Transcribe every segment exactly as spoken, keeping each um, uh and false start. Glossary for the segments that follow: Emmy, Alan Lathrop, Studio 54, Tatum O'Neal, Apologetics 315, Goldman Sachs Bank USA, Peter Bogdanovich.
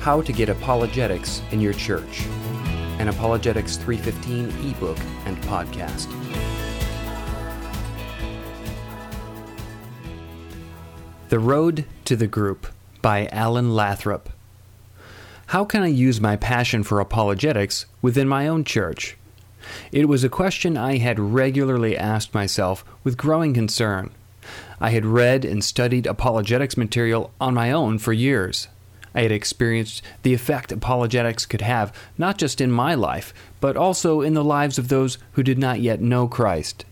How to Get Apologetics in Your Church, an Apologetics three fifteen ebook and podcast. The Road to the Group by Alan Lathrop. How can I use my passion for apologetics within my own church? It was a question I had regularly asked myself with growing concern. I had read and studied apologetics material on my own for years. I had experienced the effect apologetics could have not just in my life, but also in the lives of those who did not yet know Christ.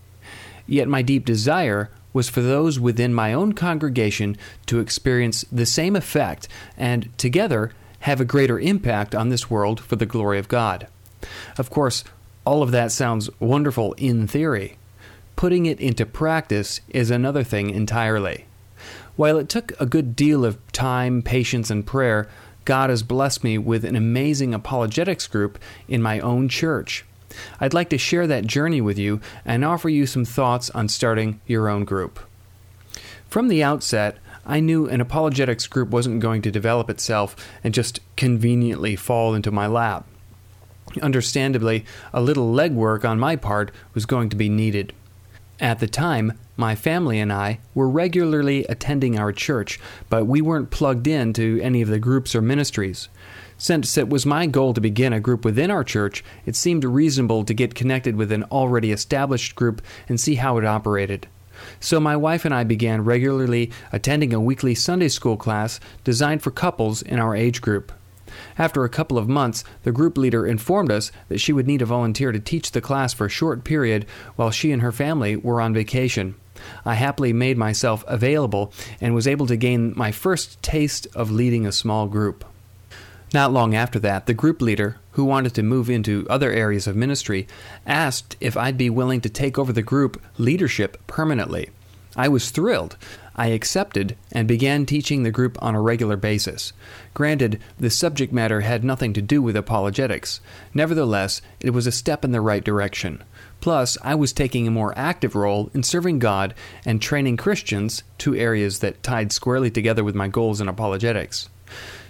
Yet my deep desire was for those within my own congregation to experience the same effect and, together, have a greater impact on this world for the glory of God. Of course, all of that sounds wonderful in theory. Putting it into practice is another thing entirely. While it took a good deal of time, patience, and prayer, God has blessed me with an amazing apologetics group in my own church. I'd like to share that journey with you and offer you some thoughts on starting your own group. From the outset, I knew an apologetics group wasn't going to develop itself and just conveniently fall into my lap. Understandably, a little legwork on my part was going to be needed. At the time, my family and I were regularly attending our church, but we weren't plugged in to any of the groups or ministries. Since it was my goal to begin a group within our church, it seemed reasonable to get connected with an already established group and see how it operated. So my wife and I began regularly attending a weekly Sunday school class designed for couples in our age group. After a couple of months, the group leader informed us that she would need a volunteer to teach the class for a short period while she and her family were on vacation. I happily made myself available and was able to gain my first taste of leading a small group. Not long after that, the group leader, who wanted to move into other areas of ministry, asked if I'd be willing to take over the group leadership permanently. I was thrilled. I accepted and began teaching the group on a regular basis. Granted, the subject matter had nothing to do with apologetics. Nevertheless, it was a step in the right direction. Plus, I was taking a more active role in serving God and training Christians, two areas that tied squarely together with my goals in apologetics.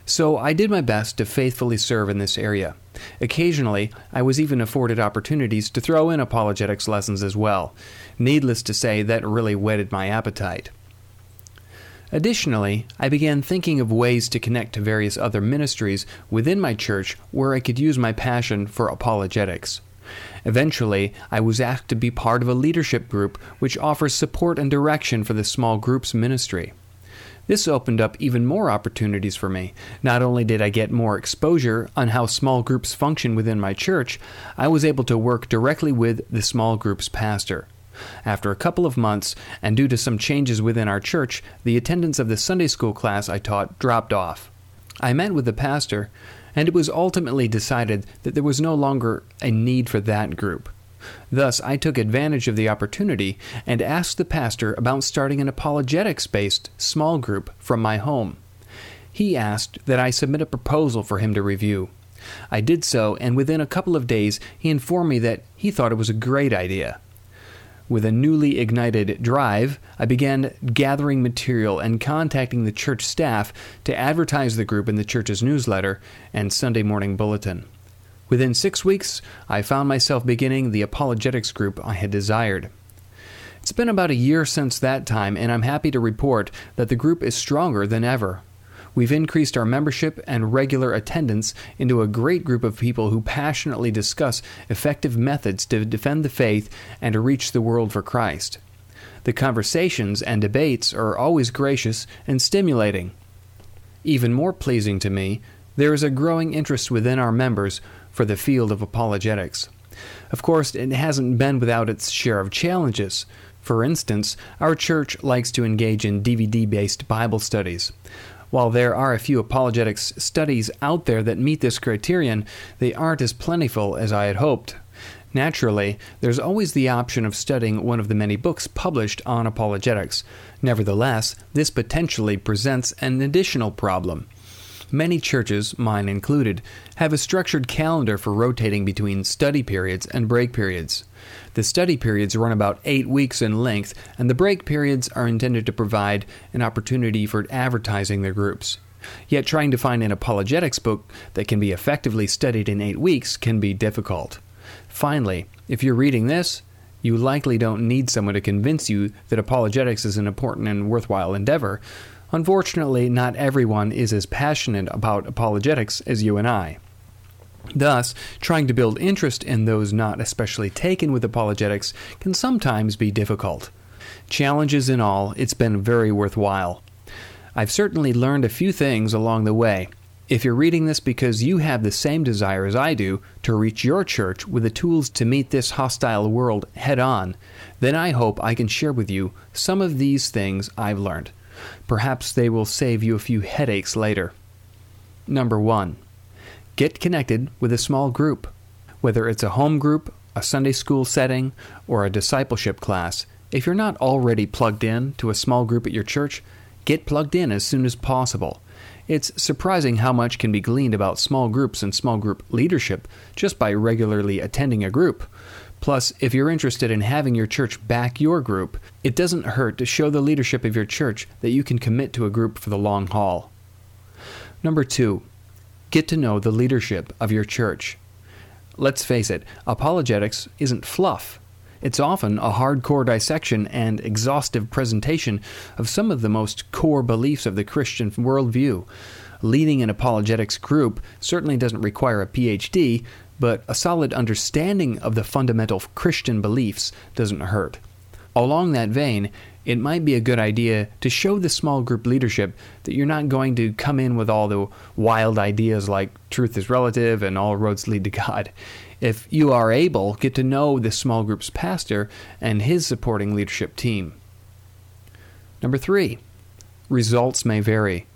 So I did my best to faithfully serve in this area. Occasionally, I was even afforded opportunities to throw in apologetics lessons as well. Needless to say, that really whetted my appetite. Additionally, I began thinking of ways to connect to various other ministries within my church where I could use my passion for apologetics. Eventually, I was asked to be part of a leadership group which offers support and direction for the small group's ministry. This opened up even more opportunities for me. Not only did I get more exposure on how small groups function within my church, I was able to work directly with the small group's pastor. After a couple of months, and due to some changes within our church, the attendance of the Sunday school class I taught dropped off. I met with the pastor, and it was ultimately decided that there was no longer a need for that group. Thus, I took advantage of the opportunity and asked the pastor about starting an apologetics-based small group from my home. He asked that I submit a proposal for him to review. I did so, and within a couple of days, he informed me that he thought it was a great idea. With a newly ignited drive, I began gathering material and contacting the church staff to advertise the group in the church's newsletter and Sunday morning bulletin. Within six weeks, I found myself beginning the apologetics group I had desired. It's been about a year since that time, and I'm happy to report that the group is stronger than ever. We've increased our membership and regular attendance into a great group of people who passionately discuss effective methods to defend the faith and to reach the world for Christ. The conversations and debates are always gracious and stimulating. Even more pleasing to me, there is a growing interest within our members for the field of apologetics. Of course, it hasn't been without its share of challenges. For instance, our church likes to engage in D V D-based Bible studies. While there are a few apologetics studies out there that meet this criterion, they aren't as plentiful as I had hoped. Naturally, there's always the option of studying one of the many books published on apologetics. Nevertheless, this potentially presents an additional problem. Many churches, mine included, have a structured calendar for rotating between study periods and break periods. The study periods run about eight weeks in length, and the break periods are intended to provide an opportunity for advertising the groups. yet trying to find an apologetics book that can be effectively studied in eight weeks can be difficult. Finally, if you're reading this, you likely don't need someone to convince you that apologetics is an important and worthwhile endeavor. Unfortunately, not everyone is as passionate about apologetics as you and I. Thus, trying to build interest in those not especially taken with apologetics can sometimes be difficult. Challenges in all, it's been very worthwhile. I've certainly learned a few things along the way. If you're reading this because you have the same desire as I do to reach your church with the tools to meet this hostile world head-on, then I hope I can share with you some of these things I've learned. Perhaps they will save you a few headaches later. Number one, get connected with a small group. Whether it's a home group, a Sunday school setting, or a discipleship class, if you're not already plugged in to a small group at your church, get plugged in as soon as possible. It's surprising how much can be gleaned about small groups and small group leadership just by regularly attending a group. Plus, if you're interested in having your church back your group, it doesn't hurt to show the leadership of your church that you can commit to a group for the long haul. Number two, get to know the leadership of your church. Let's face it, apologetics isn't fluff. It's often a hardcore dissection and exhaustive presentation of some of the most core beliefs of the Christian worldview. Leading an apologetics group certainly doesn't require a P H D, but a solid understanding of the fundamental Christian beliefs doesn't hurt. Along that vein, it might be a good idea to show the small group leadership that you're not going to come in with all the wild ideas like truth is relative and all roads lead to God. If you are able, get to know the small group's pastor and his supporting leadership team. Number three, results may vary.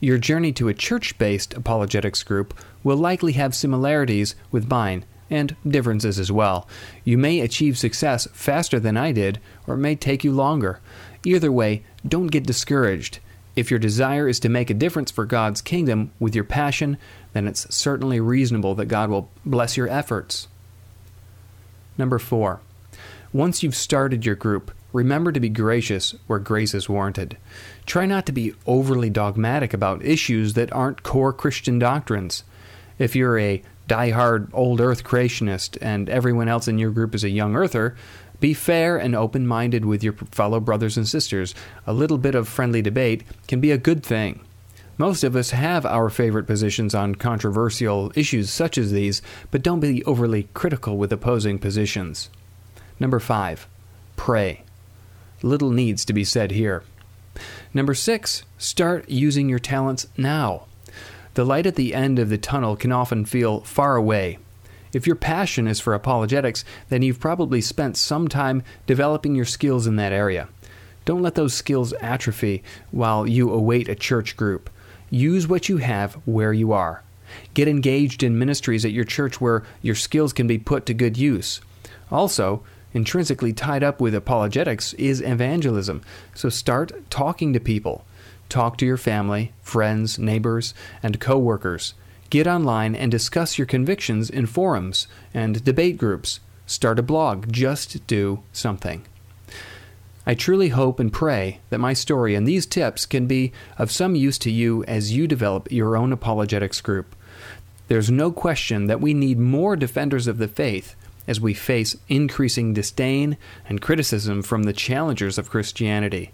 Your journey to a church-based apologetics group will likely have similarities with mine and differences as well. You may achieve success faster than I did, or it may take you longer. Either way, don't get discouraged. If your desire is to make a difference for God's kingdom with your passion, then it's certainly reasonable that God will bless your efforts. Number four, once you've started your group, remember to be gracious where grace is warranted. Try not to be overly dogmatic about issues that aren't core Christian doctrines. If you're a die-hard old earth creationist and everyone else in your group is a young earther, be fair and open-minded with your fellow brothers and sisters. A little bit of friendly debate can be a good thing. Most of us have our favorite positions on controversial issues such as these, but don't be overly critical with opposing positions. Number five, pray. Little needs to be said here. Number six, start using your talents now. The light at the end of the tunnel can often feel far away. If your passion is for apologetics, then you've probably spent some time developing your skills in that area. Don't let those skills atrophy while you await a church group. Use what you have where you are. Get engaged in ministries at your church where your skills can be put to good use. Also, intrinsically tied up with apologetics is evangelism, so start talking to people. Talk to your family, friends, neighbors, and co-workers. Get online and discuss your convictions in forums and debate groups. Start a blog. Just do something. I truly hope and pray that my story and these tips can be of some use to you as you develop your own apologetics group. There's no question that we need more defenders of the faith as we face increasing disdain and criticism from the challengers of Christianity.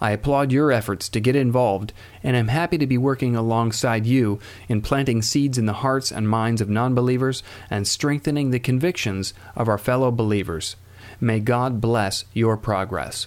I applaud your efforts to get involved, and am happy to be working alongside you in planting seeds in the hearts and minds of non-believers and strengthening the convictions of our fellow believers. May God bless your progress.